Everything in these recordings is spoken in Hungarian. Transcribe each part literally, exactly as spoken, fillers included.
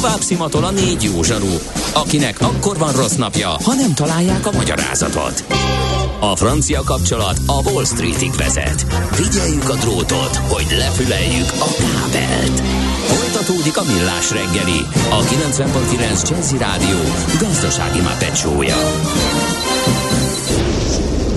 tovább szimatol a négy jó zsaru, akinek akkor van rossz napja, ha nem találják a magyarázatot. A francia kapcsolat a Wall Streetig vezet. Figyeljük a drótot, hogy lefüleljük a kábelt. Folytatódik a Millás reggeli, a kilencven egész kilenc Jazzy Rádió gazdasági mápecsója.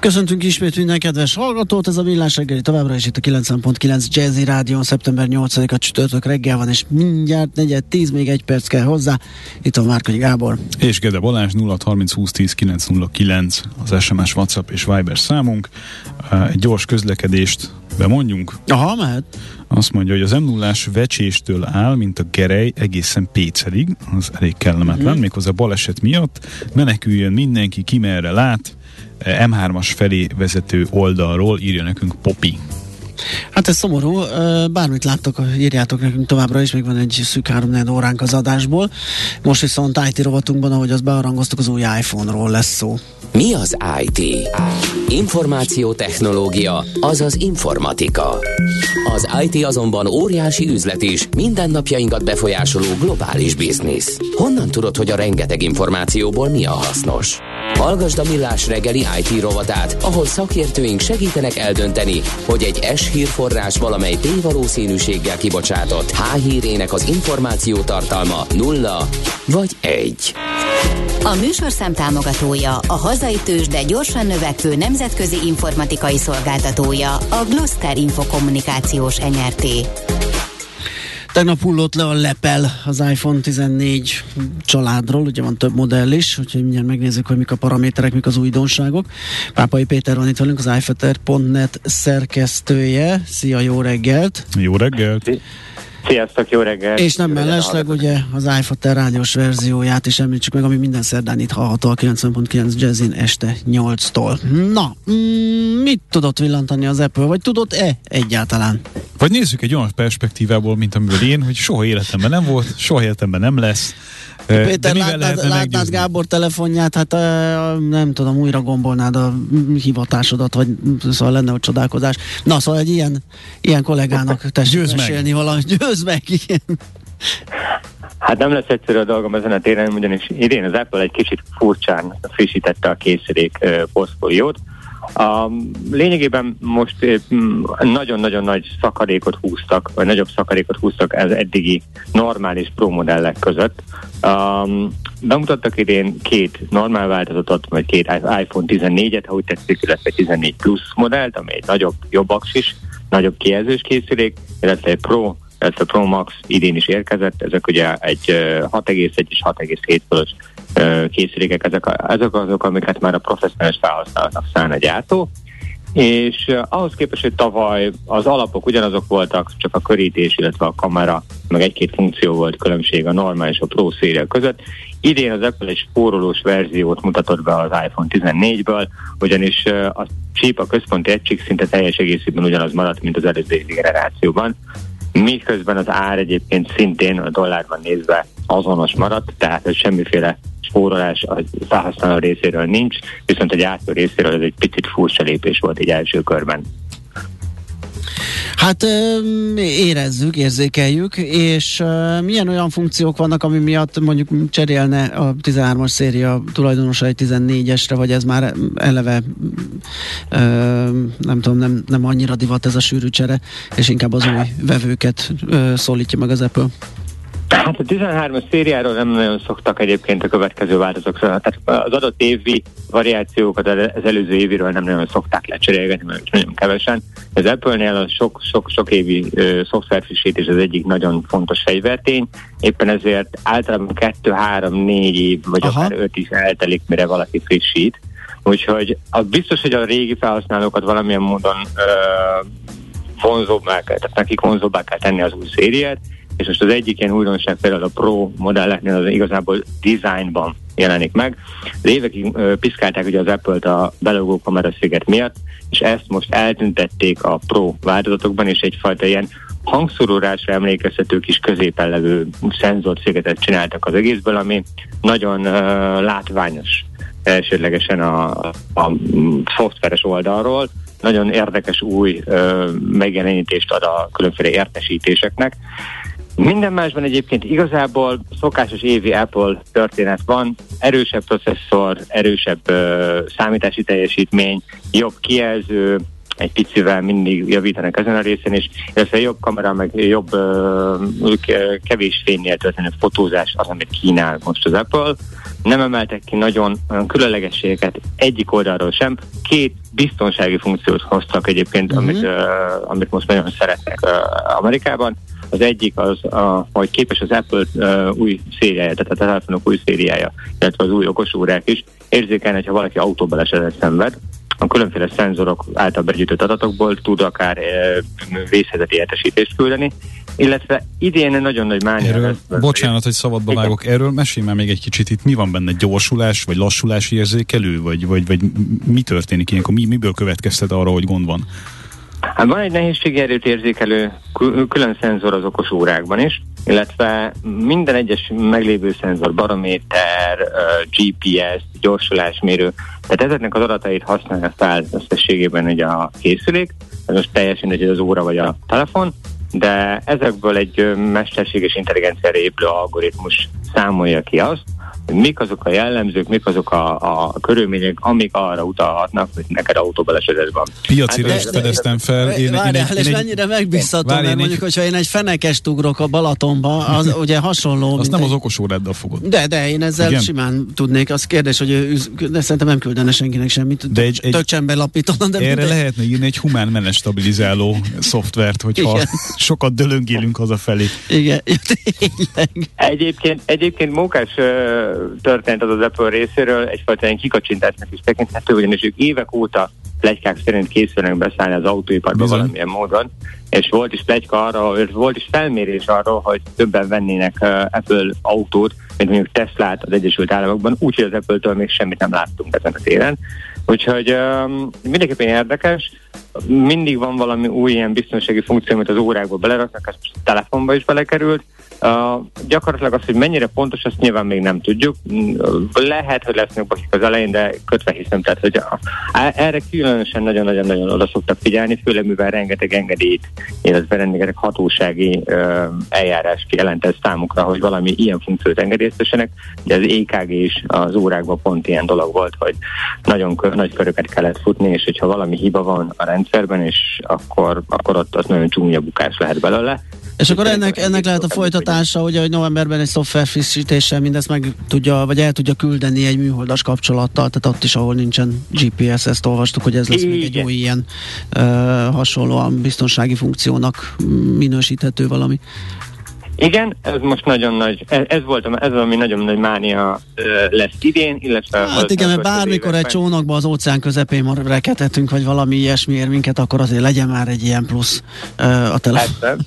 Köszöntünk ismét minden kedves hallgatót, ez a Millás reggeli továbbra is itt a kilencven egész kilenc Jazzy Rádión, szeptember nyolcadika csütörtök reggel van, és mindjárt negyed tíz, még egy perc kell hozzá. Itt van Várkonyi Gábor. És Gede Balázs, nulla harminc húsz tíz kilenc nulla kilenc az es em es, WhatsApp és Viber számunk. Egy gyors közlekedést bemondjunk. Aha, mehet. Azt mondja, hogy az em nullás vecséstől áll, mint a gerej, egészen Pécelig. Az elég kellemetlen, mm. méghozzá baleset miatt. Meneküljön mindenki, ki merre lát. em hármas felé vezető oldalról, írja nekünk Popi. Hát ez szomorú, bármit láttok, írjátok nekünk továbbra is, még van egy szűk három-négy óránk az adásból. Most viszont i té rovatunkban, ahogy azt bearangoztuk, az új iPhone-ról lesz szó. Mi az i té? Információtechnológia, azaz informatika. Az i té azonban óriási üzlet is, mindennapjainkat befolyásoló globális biznisz. Honnan tudod, hogy a rengeteg információból mi a hasznos? Hallgasd a Millás reggeli i té rovatát, ahol szakértőink segítenek eldönteni, hogy egy S hírforrás valamely P-valószínűséggel kibocsátott H hírének az információ tartalma nulla vagy egy. A műsorszám támogatója, a hazai tőzs, de gyorsan növekvő nemzetközi informatikai szolgáltatója, a Gloster Infokommunikációs en er té. Tegnap hullott le a lepel az iPhone tizennégy családról, ugye van több modell is, úgyhogy mindjárt megnézzük, hogy mik a paraméterek, mik az újdonságok. Pápai Péter van itt velünk, az iFater pont net szerkesztője. Szia, jó reggelt! Jó reggelt! Sziasztok, jó reggelt! És nem mellesleg, ugye az iFater rádiós verzióját is említsük meg, ami minden szerdán itt hallható a kilencven egész kilenc Jazzin este nyolctól. Na, mm, mit tudott villantani az Apple, vagy tudott-e egyáltalán? Vagy nézzük egy olyan perspektívából, mint amiből én, hogy soha életemben nem volt, soha életemben nem lesz. Péter, látnád, látnád Gábor telefonját, hát nem tudom, újra gombolnád a hivatásodat, vagy szóval lenne ott csodálkozás. Na, szóval egy ilyen, ilyen kollégának tessék mesélni valamit. Győzd meg, igen. Hát nem lesz egyszerű a dolgom ezen a téren, ugyanis idén az Apple egy kicsit furcsán frissítette a készülék portfóliót. A lényegében most nagyon-nagyon nagy szakadékot húztak, vagy nagyobb szakadékot húztak az eddigi normális Pro modellek között. Um, bemutattak idén két normál változatot, vagy két iPhone tizennégyet, ha úgy tetszik, illetve tizennégy plusz modellt, ami egy nagyobb, jobb aksis, nagyobb kijelzős készülék, illetve egy Pro, illetve Pro Max idén is érkezett, ezek ugye egy hat egész egy és hat egész hét fölös készülékek, ezek, ezek azok, amiket már a professzionális felhasználóknak szán a gyártó, és ahhoz képest, hogy tavaly az alapok ugyanazok voltak, csak a körítés, illetve a kamera, meg egy-két funkció volt különbség a normál és a Pro széria között. Idén az Apple egy spórolós verziót mutatott be az iPhone tizennégyből, ugyanis a chip, a központi egység szinte teljes egészében ugyanaz maradt, mint az előző generációban, miközben az ár egyébként szintén a dollárban nézve azonos maradt, tehát semmiféle spórolás a felhasználó részéről nincs, viszont a gyártó részéről ez egy picit furcsa lépés volt egy első körben. Hát érezzük, érzékeljük, és milyen olyan funkciók vannak, ami miatt mondjuk cserélne a tizenhármas széria tulajdonosa egy tizennégyesre, vagy ez már eleve nem tudom, nem, nem annyira divat ez a sűrű csere, és inkább az új vevőket szólítja meg az Apple. Hát a tizenhármas szériáról nem nagyon szoktak egyébként a következő változókra. Tehát az adott évi variációkat az előző éviről nem nagyon szokták lecserélgetni, mert nagyon kevesen. Az Apple-nél a sok-sok-sok évi ö, szoftverfrissítés az egyik nagyon fontos fegyvertény. Éppen ezért általában kettő-három-négy év, vagy Aha. akár öt is eltelik, mire valaki frissít. Úgyhogy az biztos, hogy a régi felhasználókat valamilyen módon ö, vonzóbbá kell, tehát nekik vonzóbbá kell tenni az új szériát. És most az egyik ilyen újdonság például a Pro modelleknél az igazából designban jelenik meg. Az évekig ö, piszkálták ugye az Apple-t a belógó kamerasziget miatt, és ezt most eltüntették a Pro változatokban, és egyfajta ilyen hangszorórásra emlékeztető kis középen levő szenzorszégetet csináltak az egészből, ami nagyon uh, látványos elsődlegesen a, a szoftveres oldalról. Nagyon érdekes új uh, megjelenítést ad a különféle értesítéseknek. Minden másban egyébként igazából szokásos évi Apple történet van, erősebb processzor, erősebb uh, számítási teljesítmény, jobb kijelző, egy picivel mindig javítanak ezen a részen is, illetve jobb kamera, meg jobb uh, kevés fénynél történő fotózás az, amit kínál most az Apple. Nem emeltek ki nagyon különlegességeket egyik oldalról sem. Két biztonsági funkciót hoztak egyébként, uh-huh. amit, uh, amit most nagyon szeretnek uh, Amerikában. Az egyik az, a, hogy képes az Apple uh, új szériája, tehát a telefonok új szériája, illetve az új okos órák is érzékelni, hogyha valaki autóbalesetet szenved. A különféle szenzorok által begyűjtött adatokból tud akár e, vészhelyzeti értesítést küldeni, illetve idén nagyon nagy mánia. Bocsánat, hogy szabadba vágok, erről mesélj már még egy kicsit, itt mi van benne, gyorsulás, vagy lassulási érzékelő, vagy, vagy, vagy mi történik ilyenkor, mi, miből következtet arra, hogy gond van? Hát van egy nehézségerőt érzékelő külön szenzor az okos órákban is, illetve minden egyes meglévő szenzor, barométer, gé pé es, gyorsulásmérő, tehát ezeknek az adatait használja fel összességében ugye a készülék, ez most teljesen ugye az óra vagy a telefon, de ezekből egy mesterséges intelligenciára épülő algoritmus számolja ki azt, hogy mik azok a jellemzők, mik azok a, a körülmények, amik arra utalhatnak, hogy neked autóbalesetben van. Piaci hát, részt fedeztem fel. Én, várjál, én egy, én és egy, mennyire megbízható, mert egy, mondjuk, hogyha én egy fenekest ugrok a Balatonba, az ugye hasonló. Azt nem egy, az okos óráddal fogod. De, de én ezzel igen? simán tudnék. Az kérdés, hogy ő, de szerintem nem küldene senkinek semmit. De egy, tök sem belapítanak. Erre minden... lehetne írni egy humán menetstabilizáló szoftvert, hogyha igen. sokat dölöngélünk hazafelé. Igen, tényleg. Egyébként, egyébként munkás történt az az Apple részéről, egyfajta ilyen kikacsintásnak is tekinthető, ugyanis ők évek óta pletykák szerint készülnek beszállni az autóiparba bizony. Valamilyen módon, és volt is pletyka arra, és volt is felmérés arról, hogy többen vennének Apple autót, mint mondjuk Teslát az Egyesült Államokban, úgyhogy az Apple-től még semmit nem láttunk ezen a téren. Úgyhogy um, mindenképpen érdekes, mindig van valami új ilyen biztonsági funkció, amit az órákba beleraknak, ez a telefonba is belekerült. Uh, gyakorlatilag az, hogy mennyire pontos, azt nyilván még nem tudjuk. Lehet, hogy lesznek bakik az elején, de kötve hiszem, tehát, hogy a, erre különösen nagyon-nagyon-nagyon oda szoktak figyelni, főleg mivel rengeteg engedélyt, illetve rengeteg hatósági uh, eljárást jelent ez számukra, hogy valami ilyen funkciót engedélyeztessenek, de az é ká gé is az órákban pont ilyen dolog volt, hogy nagyon kö, nagy köröket kellett futni, és hogyha valami hiba van a rendszerben, és akkor, akkor ott az nagyon csúnya bukás lehet belőle. És akkor ennek, ennek lehet a folytatása, hogy a novemberben egy szoftverfrissítéssel mindezt meg tudja, vagy el tudja küldeni egy műholdas kapcsolattal, tehát ott is, ahol nincsen gé pé es, ezt olvastuk, hogy ez lesz még egy új ilyen uh, hasonlóan biztonsági funkciónak minősíthető valami. Igen, ez most nagyon nagy, ez volt, ez valami nagyon nagy mánia lesz idén, illetve... Hát igen, mert bármikor egy csónakban az óceán közepén rekedhetünk, vagy valami ilyesmiért minket, akkor azért legyen már egy ilyen plusz a telefon.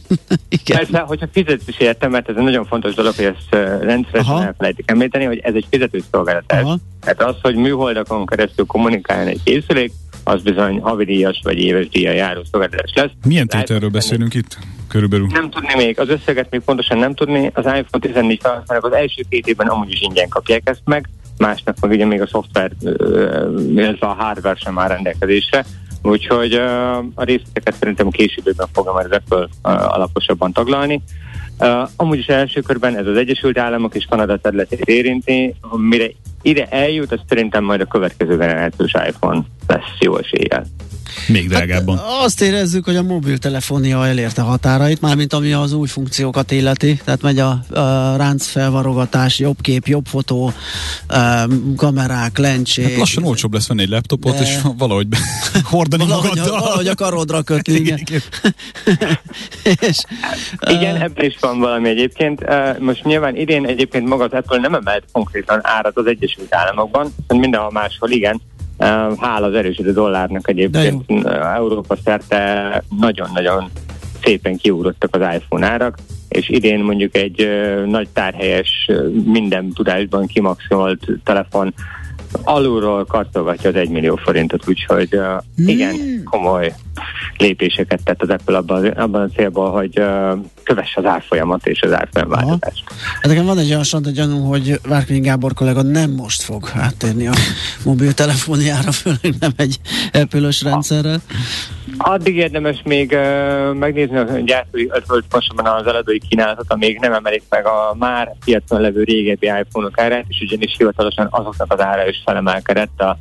Persze, hogyha fizetsz is érte, mert ez egy nagyon fontos dolog, hogy ezt rendszeresen elfelejtik említeni, hogy ez egy fizetőszolgáltatás. Tehát az, hogy műholdakon keresztül kommunikáljon egy készülék, az bizony havidíjas vagy éves díjjal járó szolgáltatás lesz. Milyen tételről beszélünk itt? Körülbelül. Nem tudni még, az összeget még pontosan nem tudni, az iPhone tizennégy felhasználók az első két évben amúgy is ingyen kapják ezt meg, másnak meg ugye még a szoftver, illetve a hardware sem áll rendelkezésre, úgyhogy a részleteket szerintem későbbben fogom ezekből alaposabban taglalni. Amúgy is első körben ez az Egyesült Államok és Kanada területét érinti, mire ide eljut, az szerintem majd a következő generációs iPhone lesz jó eséllyel. Még drágábban. Hát azt érezzük, hogy a mobiltelefonia elérte határait, mármint ami az új funkciókat illeti, tehát megy a, a ránc felvarogatás, jobb kép, jobb fotó, um, kamerák, lencsék. Hát lassan olcsóbb lesz venni egy laptopot, de... és valahogy be... hordani valahogy, magaddal. Valahogy a karodra kötni. Igen, igen. és, igen uh... ebből is van valami egyébként. Uh, most nyilván idén egyébként maga az Apple nem emelt konkrétan árat az Egyesült Államokban, mindenhol máshol igen. Hála az erősödő dollárnak egyébként Európa szerte nagyon-nagyon szépen kiugrottak az iPhone árak, és idén mondjuk egy ö, nagy tárhelyes, minden tudásban kimaxolt telefon alulról kartogatja az egymillió forintot, úgyhogy ö, igen, komoly lépéseket tett az Apple abban, abban a célban, hogy uh, kövesse az árfolyamat és az árfolyam változást. Nekem van egy olyan gyanúm, hogy Várkonyi Gábor kollega nem most fog áttérni a mobiltelefoniára, főleg nem egy Apple-ös rendszerrel. Addig érdemes még uh, megnézni a gyártói ötvöltpontosabban az eladói kínálatot, amíg nem emelik meg a már piacon levő régebbi iPhone-ok árát, és ugyanis hivatalosan azoknak az ára is felemelkedett a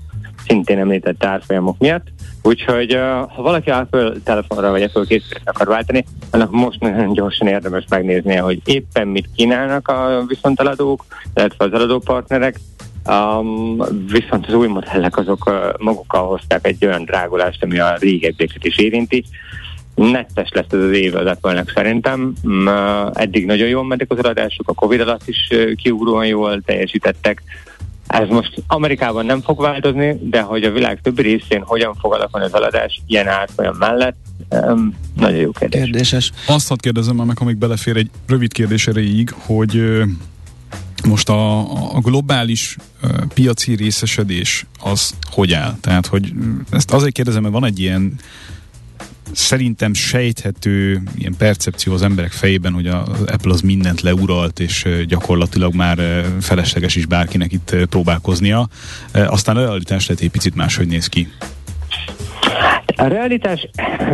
szintén említett árfolyamok miatt. Úgyhogy uh, ha valaki Apple telefonra vagy Apple készülékre akar váltani, annak most nagyon gyorsan érdemes megnéznie, hogy éppen mit kínálnak a viszonteladók, illetve az eladópartnerek. Um, viszont az új modellek azok uh, magukkal hozták egy olyan drágulást, ami a régebbieket is érinti. Nettes lesz ez az év az Apple-nek szerintem. Um, eddig nagyon jól mentek az eladások, a Covid alatt is uh, kiugróan jól teljesítettek. Ez most Amerikában nem fog változni, de hogy a világ többi részén hogyan fog alakulni az eladás ilyen árfolyam mellett, um, nagyon jó kérdés. Kérdéses. Azt hadd kérdezem már meg, amíg belefér egy rövid kérdés erejéig, hogy... Uh, Most a, a globális uh, piaci részesedés az hogy áll? Tehát, hogy ezt azért kérdezem, mert van egy ilyen szerintem sejthető ilyen percepció az emberek fejében, hogy az Apple az mindent leuralt, és gyakorlatilag már felesleges is bárkinek itt próbálkoznia. Aztán a realitás lehet egy picit máshogy néz ki. A realitás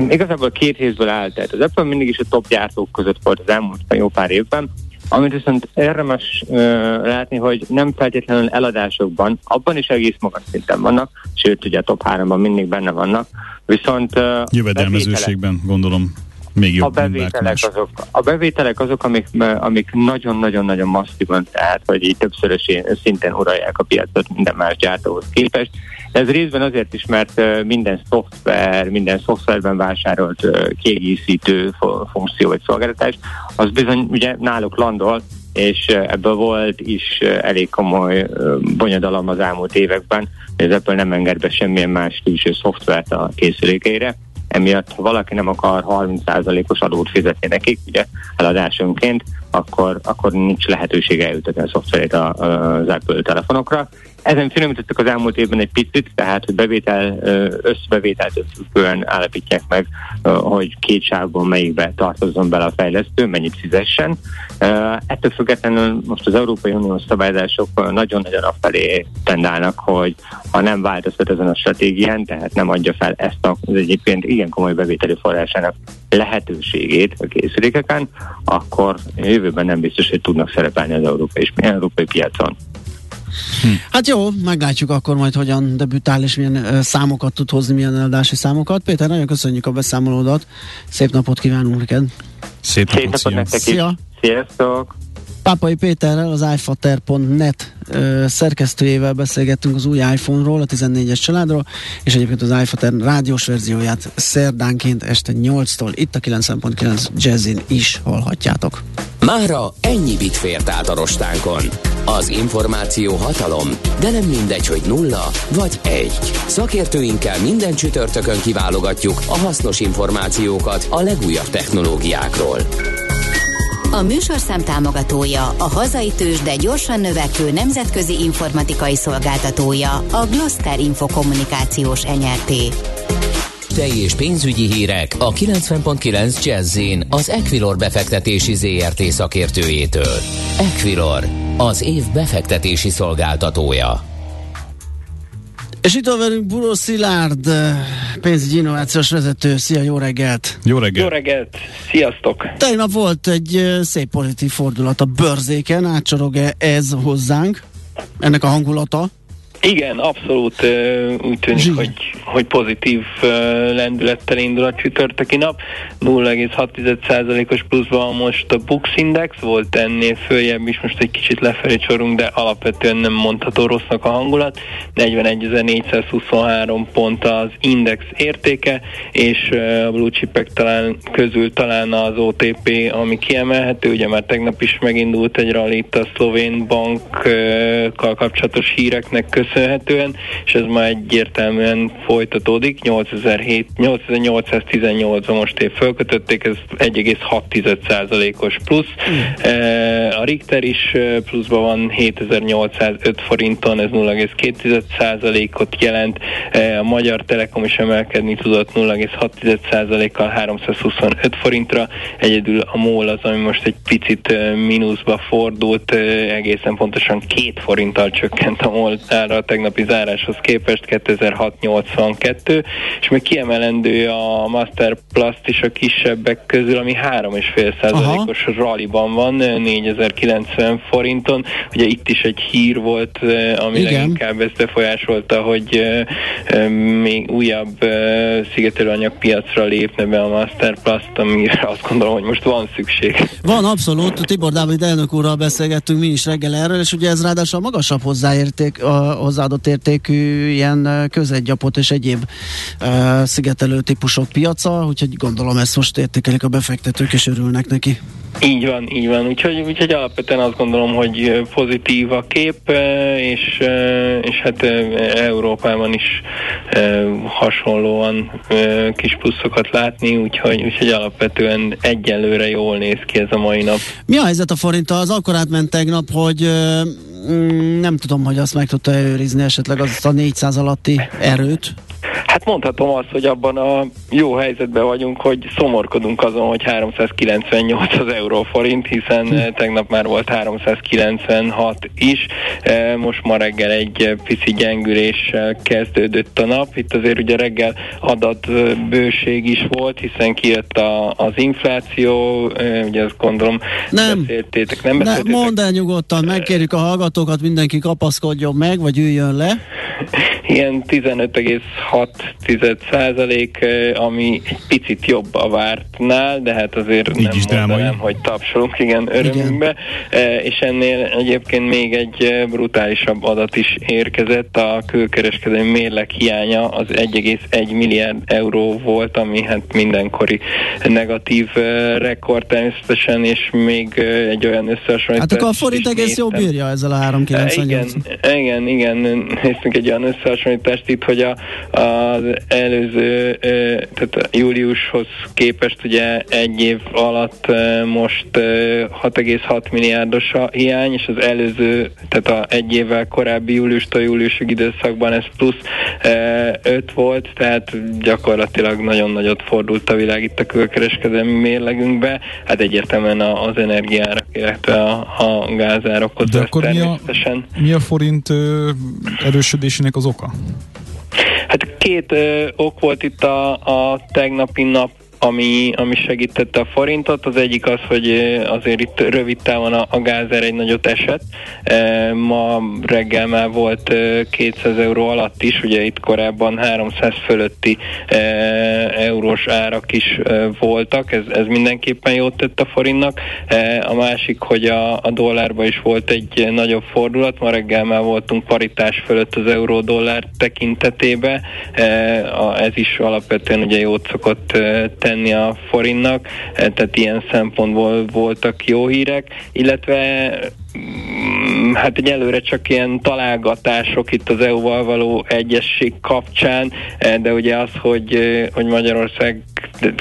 igazából két részből áll. Tehát az Apple mindig is a top gyártók között volt az elmúlt jó pár évben, amit viszont érdemes uh, látni, hogy nem feltétlenül eladásokban, abban is egész magas szinten vannak, sőt, ugye a top háromban mindig benne vannak, viszont... Uh, jövedelmezőségben gondolom még jobb. A bevételek, azok, a bevételek azok, amik, amik nagyon-nagyon-nagyon masszívan, tehát, hogy így többszörös szinten uralják a piacot minden más gyártóhoz képest. Ez részben azért is, mert minden szoftver, minden szoftverben vásárolt kiegészítő funkció vagy szolgáltatás, az bizony ugye náluk landol, és ebből volt is elég komoly bonyodalom az elmúlt években, hogy az Apple nem enged be semmilyen más külső szoftvert a készülékeire, emiatt ha valaki nem akar harminc százalékos adót fizetni nekik, ugye eladásonként, akkor, akkor nincs lehetősége eljutatni a szoftverét az Apple telefonokra. Ezen finomítottak az elmúlt évben egy picit, tehát hogy bevétel, összbevételtől függően állapítják meg, hogy két sávban melyikbe tartozzon bele a fejlesztő, mennyit fizessen. Ettől függetlenül most az Európai Uniós szabályozások nagyon-nagyon afelé tendálnak, hogy ha nem változtat ezen a stratégián, tehát nem adja fel ezt az egyébként igen komoly bevételi forrásának lehetőségét a készülékeken, akkor jövőben nem biztos, hogy tudnak szerepelni az európai, európai piacon. Hm. Hát jó, meglátjuk akkor majd, hogyan debütál és milyen uh, számokat tud hozni, milyen eladási számokat. Péter, nagyon köszönjük a beszámolódat, szép napot kívánunk neked. Szép napot, Szép napot szia. nektek is. Szia. Sziasztok. Pápai Péterrel, az iFater pont net uh, szerkesztőjével beszélgettünk az új iPhone-ról, a tizennégyes családról, és egyébként az iFater rádiós verzióját szerdánként este nyolctól itt a kilencven pont kilenc Jazzin is hallhatjátok. Mára ennyi bit fért át a rostánkon. Az információ hatalom, de nem mindegy, hogy nulla vagy egy. Szakértőinkkel minden csütörtökön kiválogatjuk a hasznos információkat a legújabb technológiákról. A műsorszám támogatója, a hazai tőzs, de gyorsan növekvő nemzetközi informatikai szolgáltatója, a Gloster Infokommunikációs en er té. Tőzsdei és pénzügyi hírek a kilencven pont kilenc Jazz-in az Equilor befektetési zé er té szakértőjétől. Equilor, az év befektetési szolgáltatója. És itt van velünk Buró Szilárd, pénzügyi innovációs vezető. Szia, jó reggelt! Jó reggelt! Jó reggelt! Sziasztok! Tegnap volt egy szép pozitív fordulat a börzéken. Átcsorog-e ez hozzánk? Ennek a hangulata? Igen, abszolút úgy tűnik, hogy, hogy pozitív lendülettel indul a csütörtöki nap. nulla egész hat százalékos pluszban most a Bux Index, volt ennél följebb is, most egy kicsit lefelé csorunk, de alapvetően nem mondható rossznak a hangulat. negyvenegyezer-négyszázhuszonhárom pont az index értéke, és a blue chipek talán, közül talán az o té pé, ami kiemelhető, ugye már tegnap is megindult egy rally a szlovén bankkal kapcsolatos híreknek köszönhetően, köszönhetően, és ez már egyértelműen folytatódik. nyolcezer-nyolcszáztizennyolcban most épp fölkötötték, ez egy egész hat százalékos plusz. A Richter is pluszban van, hétezer-nyolcszázöt forinton, ez nulla egész két százalékot jelent. A Magyar Telekom is emelkedni tudott nulla egész hat százalékkal háromszázhuszonöt forintra. Egyedül a MOL az, ami most egy picit mínuszba fordult, egészen pontosan két forinttal csökkent a MOL ára a tegnapi záráshoz képest, kétezer-hatszáznyolcvankettő, és még kiemelendő a Masterplast is a kisebbek közül, ami három egész öt százalékos rallyban van, négyezer-kilencven forinton. Ugye itt is egy hír volt, ami igen, leginkább ezt befolyásolta, hogy még újabb szigetelőanyag piacra lépne be a Masterplast, amire azt gondolom, hogy most van szükség. Van, abszolút. Tibor Dávid elnök úrral beszélgettünk mi is reggel erről, és ugye ez ráadásul magasabb hozzáérték, hozzáadott értékű ilyen közeggyapot és egyéb uh, szigetelő típusok piaca, úgyhogy gondolom ezt most értékelik a befektetők és örülnek neki. Így van, így van. Úgyhogy, úgyhogy alapvetően azt gondolom, hogy pozitív a kép, és, és hát Európában is hasonlóan kis pluszokat látni, úgyhogy, úgyhogy alapvetően egyelőre jól néz ki ez a mai nap. Mi a helyzet a forinttal? Az akkor átment tegnap, hogy nem tudom, hogy azt meg tudta őrizni esetleg azt a négyszáz alatti erőt. Hát mondhatom azt, hogy abban a jó helyzetben vagyunk, hogy szomorkodunk azon, hogy háromszázkilencvennyolc az euróforint, hiszen tegnap már volt háromszázkilencvenhat is. Most ma reggel egy pici gyengüléssel kezdődött a nap. Itt azért ugye reggel adatbőség is volt, hiszen kijött a, az infláció, ugye azt gondolom nem beszéltétek. Nem beszéltétek? Ne, mondd el nyugodtan, megkérjük a hallgatókat, mindenki kapaszkodjon meg, vagy üljön le. Ilyen tizenöt egész hat százalék, ami egy picit jobb a vártnál, de hát azért így nem mondanám, drámai, hogy tapsolunk, igen, örömünkbe. Igen. És ennél egyébként még egy brutálisabb adat is érkezett, a külkereskedelmi mérleg hiánya az egy egész egy milliárd euró volt, ami hát mindenkori negatív rekord természetesen, és még egy olyan összehasonlítás. Hát akkor a forint egész jól bírja ezzel a három egész kilencvennyolc. Igen, igen, igen, néztünk egy olyan összehasonlítást itt, hogy a, az előző, tehát júliushoz képest ugye egy év alatt most hat egész hat milliárdos a hiány, és az előző, tehát a egy évvel korábbi júliustól júliusig időszakban ez plusz öt volt, tehát gyakorlatilag nagyon nagyot fordult a világ itt a külkereskedelmi mérlegünkbe, hát egyértelműen az energiárak, illetve a, a gázárokhoz. De akkor mi a, mi a forint erősödésének az oka? Hát két ö, ok volt itt a, a tegnapi nap, ami, ami segítette a forintot. Az egyik az, hogy azért itt rövid távon a, a gázár egy nagyot esett. E, ma reggel már volt kétszáz euró alatt is, ugye itt korábban háromszáz fölötti e, eurós árak is e, voltak, ez, ez mindenképpen jót tett a forintnak. E, a másik, hogy a, a dollárban is volt egy nagyobb fordulat, ma reggel már voltunk paritás fölött az euró-dollár tekintetében, e, a, ez is alapvetően ugye jót szokott e, tenni a forintnak, tehát ilyen szempontból voltak jó hírek, illetve hát egyelőre csak ilyen találgatások itt az é u-val való egyesség kapcsán, de ugye az, hogy, hogy Magyarország,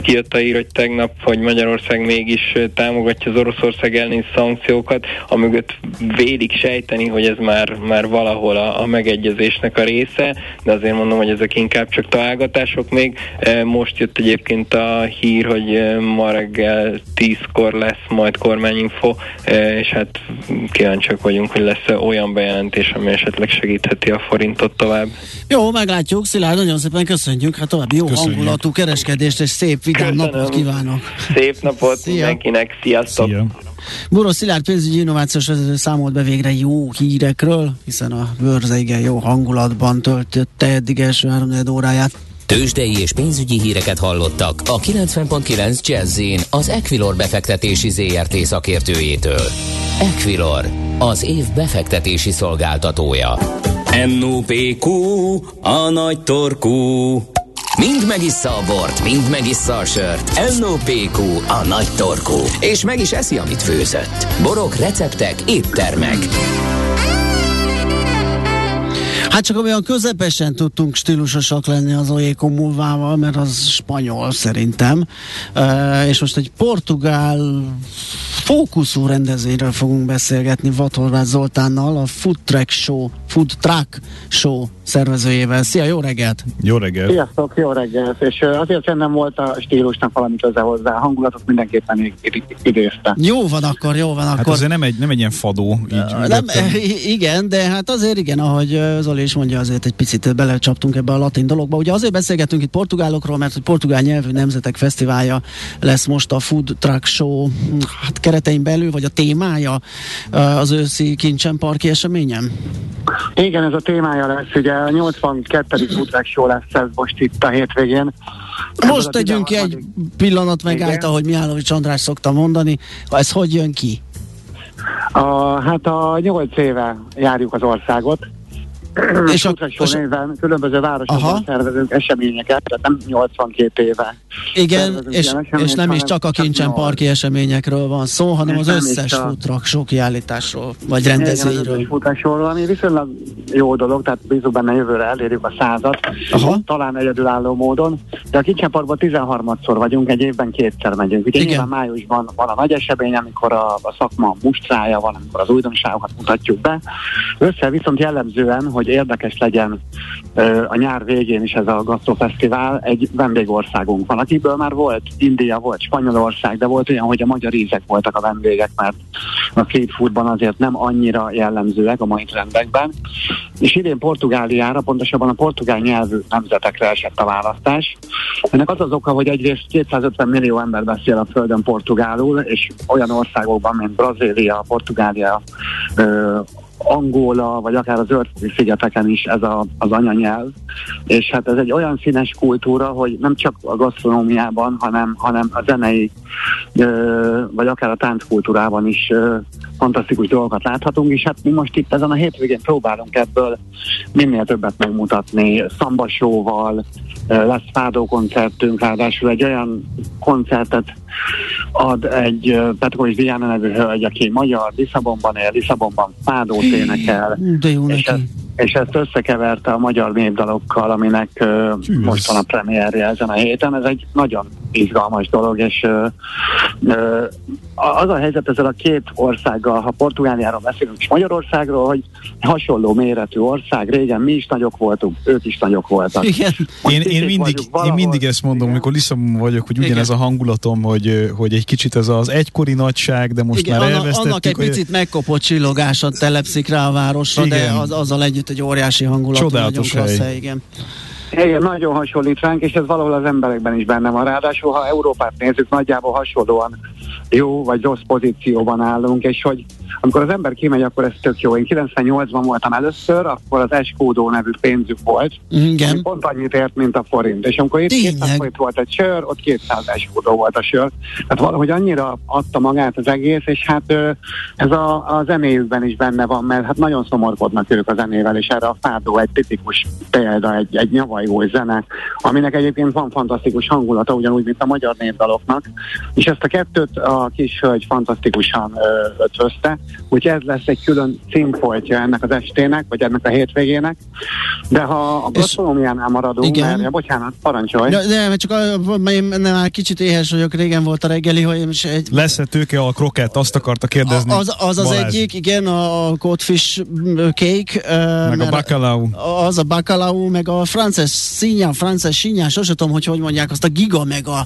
kijött a hír, hogy tegnap, hogy Magyarország mégis támogatja az Oroszország elleni szankciókat, amögött vélik sejteni, hogy ez már, már valahol a, a megegyezésnek a része, de azért mondom, hogy ezek inkább csak találgatások még. Most jött egyébként a hír, hogy ma reggel tízkor lesz majd kormányinfo, és hát kíváncsiak vagyunk, hogy lesz olyan bejelentés, ami esetleg segítheti a forintot tovább. Jó, meglátjuk. Szilárd, nagyon szépen köszönjük. Hát további jó köszönjük. Hangulatú kereskedést, és szép vidám köszönöm. Napot kívánok. Szép napot szia. Mindenkinek. Sziasztok! Szia. Buró Szilárd pénzügyi innovációs vezető számolt be végre jó hírekről, hiszen a bőrze igen jó hangulatban töltötte eddig első háromnegyed óráját. Tőzsdei és pénzügyi híreket hallottak a kilencven pont kilenc Jazz-in az Equilor befektetési zé er té szakértőjétől. Equilor, az év befektetési szolgáltatója. en o pé kú, a nagy torkú. Mind megissza a bort, mind megissza a sört. en o pé kú, a nagy torkú. És meg is eszi, amit főzött. Borok, receptek, éttermek. Hát csak olyan közepesen tudtunk stílusosak lenni az Oéko múlvával, mert az spanyol szerintem. Uh, és most egy portugál fókuszú rendezvényről fogunk beszélgetni Vathorváth Zoltánnal, a Food Truck Show, Food Truck Show szervezőjével. Szia, jó reggelt! Jó reggelt! Sziasztok, jó reggelt! És azért sem nem volt a stílusnak valami köze hozzá, a hangulatot mindenképpen idézte. Jó van akkor, jó van akkor. Hát azért nem egy, nem egy ilyen fadó. Így nem, igen, de hát azért igen, ahogy Zoli is mondja, azért egy picit belecsaptunk ebbe a latin dologba. Ugye azért beszélgetünk itt portugálokról, mert hogy portugál nyelvű nemzetek fesztiválja lesz most a Food Truck Show hát keretein belül, vagy a témája az őszi Kincsen-parki eseményen? Igen, ez a témája lesz, ugye a nyolcvankettedik Food Truck Show lesz ez most itt a hétvégén. Most tegyünk ki egy pillanat megállt, ahogy Mihálovics András szokta mondani, ha ez hogy jön ki? A, hát a nyolc éve járjuk az országot, és a Food néven különböző városokban szervezünk eseményeket, tehát nem nyolcvankét éve. Igen, és, és nem is csak a Kincsen parki eseményekről van szó, hanem az összes Food Truck Show kiállításról, vagy rendezvényről. Igen, az összes, ami viszonylag jó dolog, tehát bízunk benne, jövőre elérjük a százat, talán egyedülálló módon, de a Kincsen parkban tizenharmadszor vagyunk, egy évben kétszer megyünk. Ugye nyilván májusban van a nagy esemény, amikor a, a szakma mustrája van, amikor az újdonságokat mutatjuk be. Össze viszont jellemzően, hogy érdekes legyen ö, a nyár végén is ez a gasztrofesztivál, egy vendégországunk van, akiből már volt India, volt Spanyolország, de volt olyan, hogy a magyar ízek voltak a vendégek, mert a streetfoodban azért nem annyira jellemzőek a mai trendekben. És idén Portugáliára, pontosabban a portugál nyelvű nemzetekre esett a választás. Ennek az az oka, hogy egyrészt kétszázötven millió ember beszél a földön portugálul, és olyan országokban, mint Brazília, Portugália, ö, Angola, vagy akár az Örfi szigeteken is ez a, az anyanyelv. És hát ez egy olyan színes kultúra, hogy nem csak a gasztronómiában, hanem, hanem a zenei, ö, vagy akár a tánckultúrában is ö, fantasztikus dolgokat láthatunk, és hát mi most itt ezen a hétvégén próbálunk ebből minél többet megmutatni, szambasóval, lesz fádó koncertünk, ráadásul egy olyan koncertet ad egy Petrovics Diana nevű hölgy, aki magyar, Lisszabonban él, Lisszabonban fádót énekel, és ezt, és ezt összekeverte a magyar népdalokkal, aminek uh, most van a premierje ezen a héten. Ez egy nagyon izgalmas dolog, és uh, uh, az a helyzet ezzel a két országgal, ha Portugáliáról beszélünk és Magyarországról, hogy hasonló méretű ország, régen mi is nagyok voltunk, ők is nagyok voltak. Én, én, mindig, én mindig ezt mondom, amikor Lisszabonban vagyok, hogy ugyanez a hangulatom, hogy, hogy egy kicsit ez az egykori nagyság, de most igen, már elvesztettük. Annak egy hogy... picit megkopott csillogása telepszik rá a városra, igen. De az, azzal együtt egy óriási hangulat. Csodálatos hely. Klassz, igen. Igen, nagyon hasonlít ránk, és ez valahol az emberekben is benne van. Ráadásul, ha Európát nézzük, nagyjából hasonlóan jó vagy rossz pozícióban állunk, és hogy amikor az ember kimegy, akkor ez tök jó. Én kilencvennyolcban voltam először, akkor az eskódó nevű pénzük volt, igen. Pont annyit ért, mint a forint. És amikor itt kétszáz forint volt egy sör, ott kétszáz eskódó volt a sör. Hát valahogy annyira adta magát az egész, és hát ez a, a zenéjükben is benne van, mert hát nagyon szomorkodnak ők a zenével, és erre a fádó egy tipikus példa, egy, egy nyavajgó zene, aminek egyébként van fantasztikus hangulata, ugyanúgy, mint a magyar népdaloknak. És ezt a kettőt a kis hölgy fantasztikusan ötvözte. Úgyhogy ez lesz egy külön címfoltja ennek az estének, vagy ennek a hétvégének. De ha a gasztronómiánál maradunk, igen. Mert, ja, bocsánat, parancsolj. Ja, de csak a, már kicsit éhes vagyok, régen volt a reggeli, hogy... Egy... Lesz-e tőke a krokett? Azt akarta kérdezni. A, az az, az egyik, igen, a codfish cake. Meg a bacalao. Az a bacalao, meg a frances színja, frances sínja, sose tudom, hogy hogy mondják, azt a giga meg a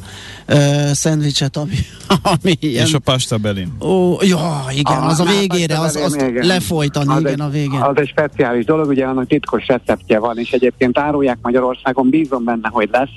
uh, szendvicset, ami, ami ilyen... És a pasta belin. Ó, ja, igen, ah, az a végére, az, azt lefolytani, az igen, egy, a végén. Az egy speciális dolog, ugye annak titkos receptje van, és egyébként árulják Magyarországon, bízom benne, hogy lesz.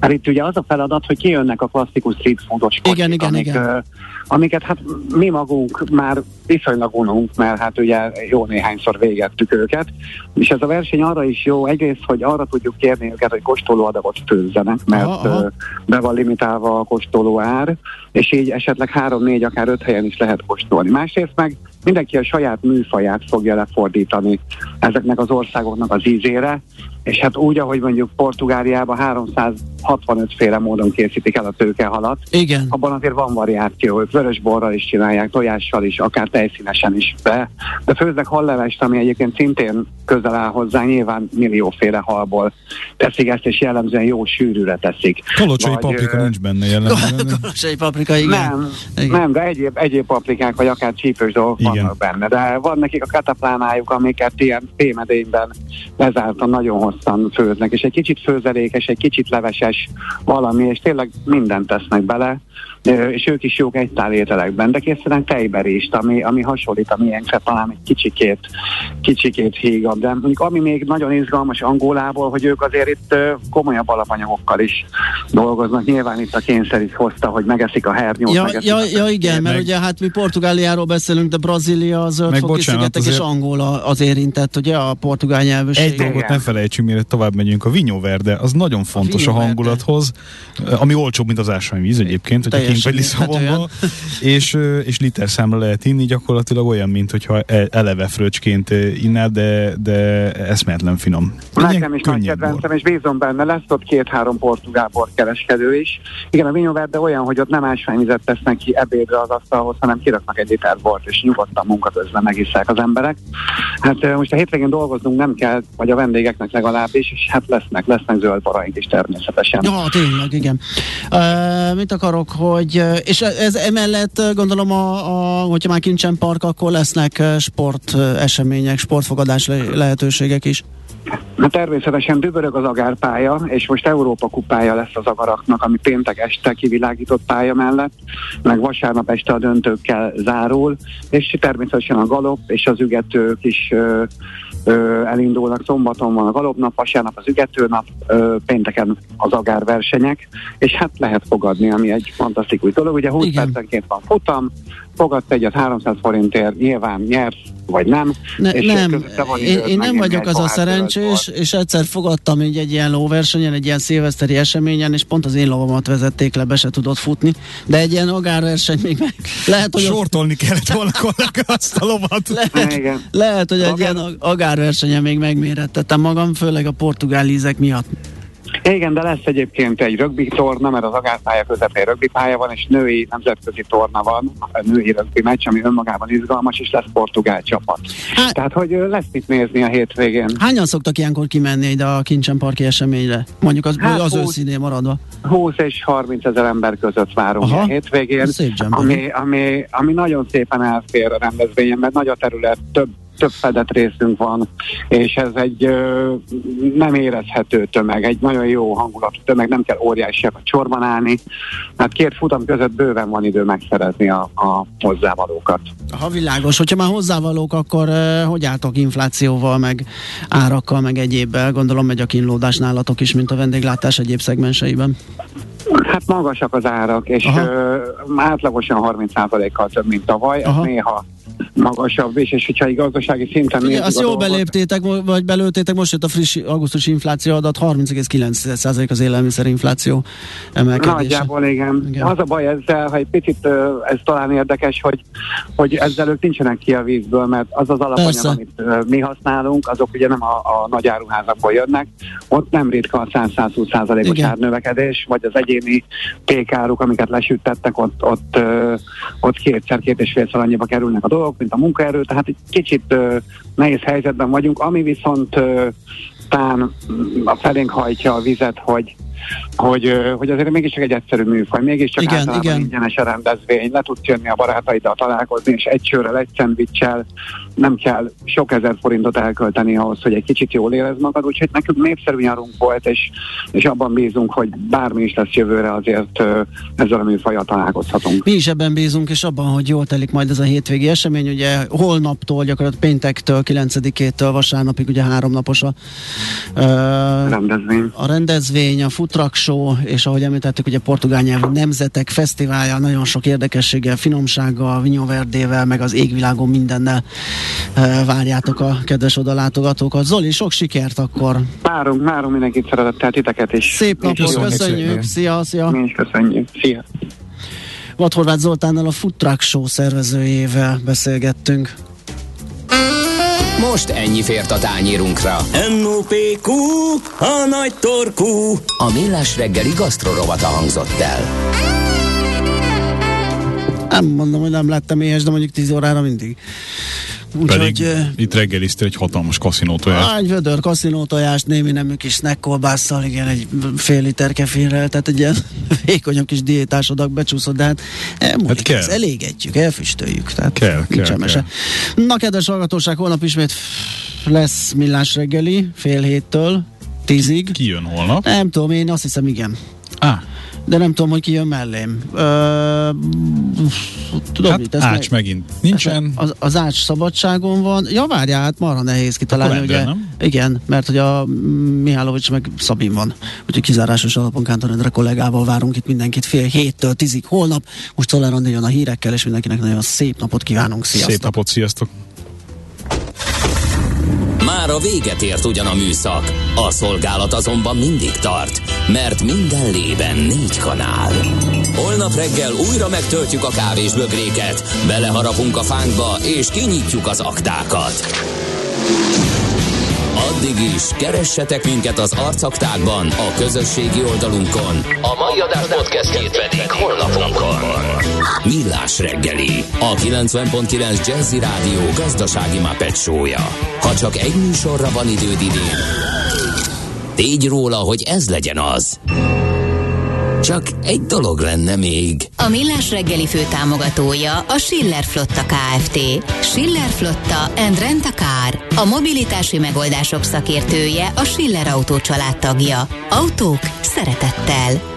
Mert itt ugye az a feladat, hogy kijönnek a klasszikus street foodos kocsik, amik, igen. amiket hát mi magunk már viszonylag ununk, mert hát ugye jó néhányszor végettük őket, és ez a verseny arra is jó, egyrészt, hogy arra tudjuk kérni őket, hogy kóstolóadagot főzzenek, mert aha, aha. be van limitálva a kóstoló ár, és így esetleg három-négy, akár öt helyen is lehet kóstolni. Másrészt meg mindenki a saját műfaját fogja lefordítani ezeknek az országoknak az ízére, és hát úgy, ahogy mondjuk Portugáliában háromszázhatvanöt féle módon készítik el a tőkehalat. Igen. Abban azért van variáció, hogy vörösborral is csinálják, tojással is, akár tejszínesen is. De, de főznek hallevest, ami egyébként szintén közel áll hozzá, nyilván millióféle halból teszik ezt, és jellemzően jó sűrűre teszik. Kolocsai vagy, paprika nincs benne jellemzően. Kolocsai paprika, igen. Nem, igen. nem de egyéb, egyéb paprikák, vagy akár csípős dolgok igen. vannak benne. De van nekik a kataplánájuk, amiket ilyen témedényben bezártan nagyon hosszú főznek, és egy kicsit főzelékes, egy kicsit leveses valami, és tényleg mindent tesznek bele, és ők is jók egytál ételekben, de készítenek tejberést, ami, ami hasonlít a miénkre, talán egy kicsikét, kicsikét hígabb, de mondjuk ami még nagyon izgalmas Angolából, hogy ők azért itt komolyabb alapanyagokkal is dolgoznak, nyilván itt a kényszer is hozta, hogy megeszik a hernyót. Ja, ja, ja igen, meg... mert ugye hát mi Portugáliáról beszélünk, de Brazília, a Zöldfoki-szigetek azért... és Angola az érintett, ugye a portugál nyelvűség. Egy dolgot ne felejtsünk, mire tovább megyünk, a Vinho Verde, az nagyon fontos a, a hangulathoz, ami olcsóbb, mint az ásványvíz egyébként, hogy Lisszabonból, és, és literszámra lehet inni, gyakorlatilag olyan, mint hogyha eleve fröcsként innád, de, de eszméletlen finom. Nekem is nagy kedvencem, és bízom benne, lesz ott két-három portugál borkereskedő is. Igen, a Vinho Verde olyan, hogy ott nem ásványvizet tesznek ki ebédre az asztalhoz, hanem kiraknak egy liter bort, és nyugodtan munkaközben megisszák az emberek. Hát most a hétvégén dolgoznunk nem kell, vagy a vendégeknek legalábbis, és hát lesznek, lesznek zöld boraink is természetesen. Ja, tényleg, igen. Uh, mit akarok, hogy Hogy, és ez emellett gondolom, a, a, hogyha már kincsen park, akkor lesznek sportesemények, sportfogadás lehetőségek is. Na, természetesen dübörög az agárpálya, és most Európa kupája lesz az agaraknak, ami péntek este kivilágított pálya mellett, meg vasárnap este a döntőkkel zárul, és természetesen a galop és az ügetők is ö, ö, elindulnak. Szombaton van a galopnap, vasárnap az ügetőnap, ö, pénteken az agárversenyek, és hát lehet fogadni, ami egy fantasztikus dolog. Ugye húsz Igen. percenként van futam, fogadsz egyet háromszáz forintért, nyilván nyersz, vagy nem. Ne, és nem, én, én nem vagyok az a szerencsés, és egyszer fogadtam így egy ilyen lóversenyen, egy ilyen szilveszteri eseményen, és pont az én lovamat vezették le, be se tudott futni, de egy ilyen agárverseny még meg lehet, hogy... Sortolni kellett volna kollega azt a lovat. Lehet, lehet, hogy egy ilyen agárversenyen még megmérettettem magam, főleg a portugál ízek miatt. Igen, de lesz egyébként egy rögbi torna, mert az agárpálya közepén rögbi pálya van, és női nemzetközi torna van, a női rögbi meccs, ami önmagában izgalmas, és lesz portugál csapat. Há... Tehát, hogy lesz mit nézni a hétvégén. Hányan szoktak ilyenkor kimenni ide a Kincsen parki eseményre? Mondjuk az, hát, az őszínén maradva. húsz és harminc ezer ember között várunk Aha. a hétvégén, ami, ami, ami nagyon szépen elfér a rendezvényen, mert nagy a terület, több több fedett részünk van, és ez egy ö, nem érezhető tömeg, egy nagyon jó hangulatú tömeg, nem kell óriásiak a sorban állni. Hát két futam között bőven van idő megszerezni a, a hozzávalókat. Ha világos, hogyha már hozzávalók, akkor ö, hogy álltok inflációval, meg árakkal, meg egyébbel? Gondolom megy a kínlódás nálatok is, mint a vendéglátás egyéb szegmenseiben. Hát magasak az árak, és ö, átlagosan harminc százalékkal több, mint tavaly, ez néha magasabb, és, és hogyha gazdasági szinten nézzük a dolgot. Jól beléptétek, vagy belőttétek, most jött a friss augusztusi infláció adat, harminc egész kilenc százalék az élelmiszerinfláció emelkedése. Nagyjából igen. igen. Az a baj ezzel, ha egy picit ez talán érdekes, hogy, hogy ezzel ők nincsenek ki a vízből, mert az az alapanyag, Persze. amit mi használunk, azok ugye nem a, a nagy áruházakból jönnek, ott nem ritka a száz-százhúsz százalékos árnövekedés, vagy az egyéni pékáruk, amiket lesüttettek, ott, ott, ott kétszer, két és félszer annyiba kerülnek a dolgok, mint a munkaerő, tehát egy kicsit uh, nehéz helyzetben vagyunk, ami viszont uh, tán a felénk hajtja a vizet, hogy Hogy, hogy azért mégiscsak egy egyszerű műfaj, mégiscsak igen, általában igen. ingyenes a rendezvény, le tudsz jönni a barátaiddal találkozni, és egy sörrel, egy szendviccsel nem kell sok ezer forintot elkölteni ahhoz, hogy egy kicsit jól érezd magad, úgyhogy nekünk népszerű nyarunk volt, és, és abban bízunk, hogy bármi is lesz jövőre, azért ezzel a műfajjal találkozhatunk. Mi is ebben bízunk, és abban, hogy jól telik majd ez a hétvégi esemény, ugye holnaptól, gyakorlatilag péntektől, kilencedikétől vasárnapig, ugye háromnapos a, a rendezvény, a, rendezvény, a fut Truck Show, és ahogy említettük, ugye portugál nyelvű nemzetek fesztiválja, nagyon sok érdekességgel, finomsággal, Vinho Verdével, meg az égvilágon mindennel e, várjátok a kedves odalátogatókat. Zoli, sok sikert akkor! Várunk, várunk mindenkit szeretettel, titeket is! Szép napot, köszönjük! Szia, szia! Mi is köszönjük! Szia! Vadhorváth Zoltánnal, a Food Truck Show szervezőjével beszélgettünk. Most ennyi fért a tányérunkra. em o pé kú, a nagy torkú. A Millás reggeli gasztrorovata hangzott el. Nem mondom, hogy nem lettem éhes, de mondjuk tíz órára mindig. Úgy, pedig hogy, itt reggeliztél egy hatalmas kaszinótojást. Egy vödör kaszinótojást, némi nemű kis snackkolbásszal, igen, egy fél liter kefirrel, tehát egy ilyen vékonyabb kis diétás adag becsúszott, de hát elmúlik, hát elégetjük, elfüstöljük, tehát kell, kell, kell. Na, kedves hallgatóság, holnap ismét lesz Millás reggeli, fél héttől tízig. Ki jön holnap? Nem tudom, én azt hiszem, igen. Ah. De nem tudom, hogy ki jön mellém. Ö, tudom, hát mit, Ács meg, megint nincsen. Az, az Ács szabadságon van. Ja, várjál, hát marha nehéz kitalálni. Akkor ugye, nem? Igen, mert hogy a Mihálovics meg Szabin van. Úgyhogy kizárásos alapon Kántor Endre kollégával várunk itt mindenkit fél héttől tízig holnap. Most Szoller Andi jön a hírekkel, és mindenkinek nagyon szép napot kívánunk. Sziasztok! Szép napot, sziasztok! Már a véget ért ugyan a műszak, a szolgálat azonban mindig tart, mert minden lében négy kanál. Holnap reggel újra megtöltjük a kávésbögréket, beleharapunk a fánkba és kinyitjuk az aktákat. Addig is keressetek minket az arcaktákban, a közösségi oldalunkon. A mai adás podcastjét pedig holnapunkon. Millás reggeli, a kilencven pont kilenc Jazzy Rádió gazdasági Muppet show-ja. Ha csak egy műsorra van időd idén, tégy róla, hogy ez legyen az. Csak egy dolog lenne még. A Millás reggeli főtámogatója a Schiller Flotta Kft. Schiller Flotta and Rent a Car. A mobilitási megoldások szakértője, a Schiller Autó család tagja. Autók szeretettel.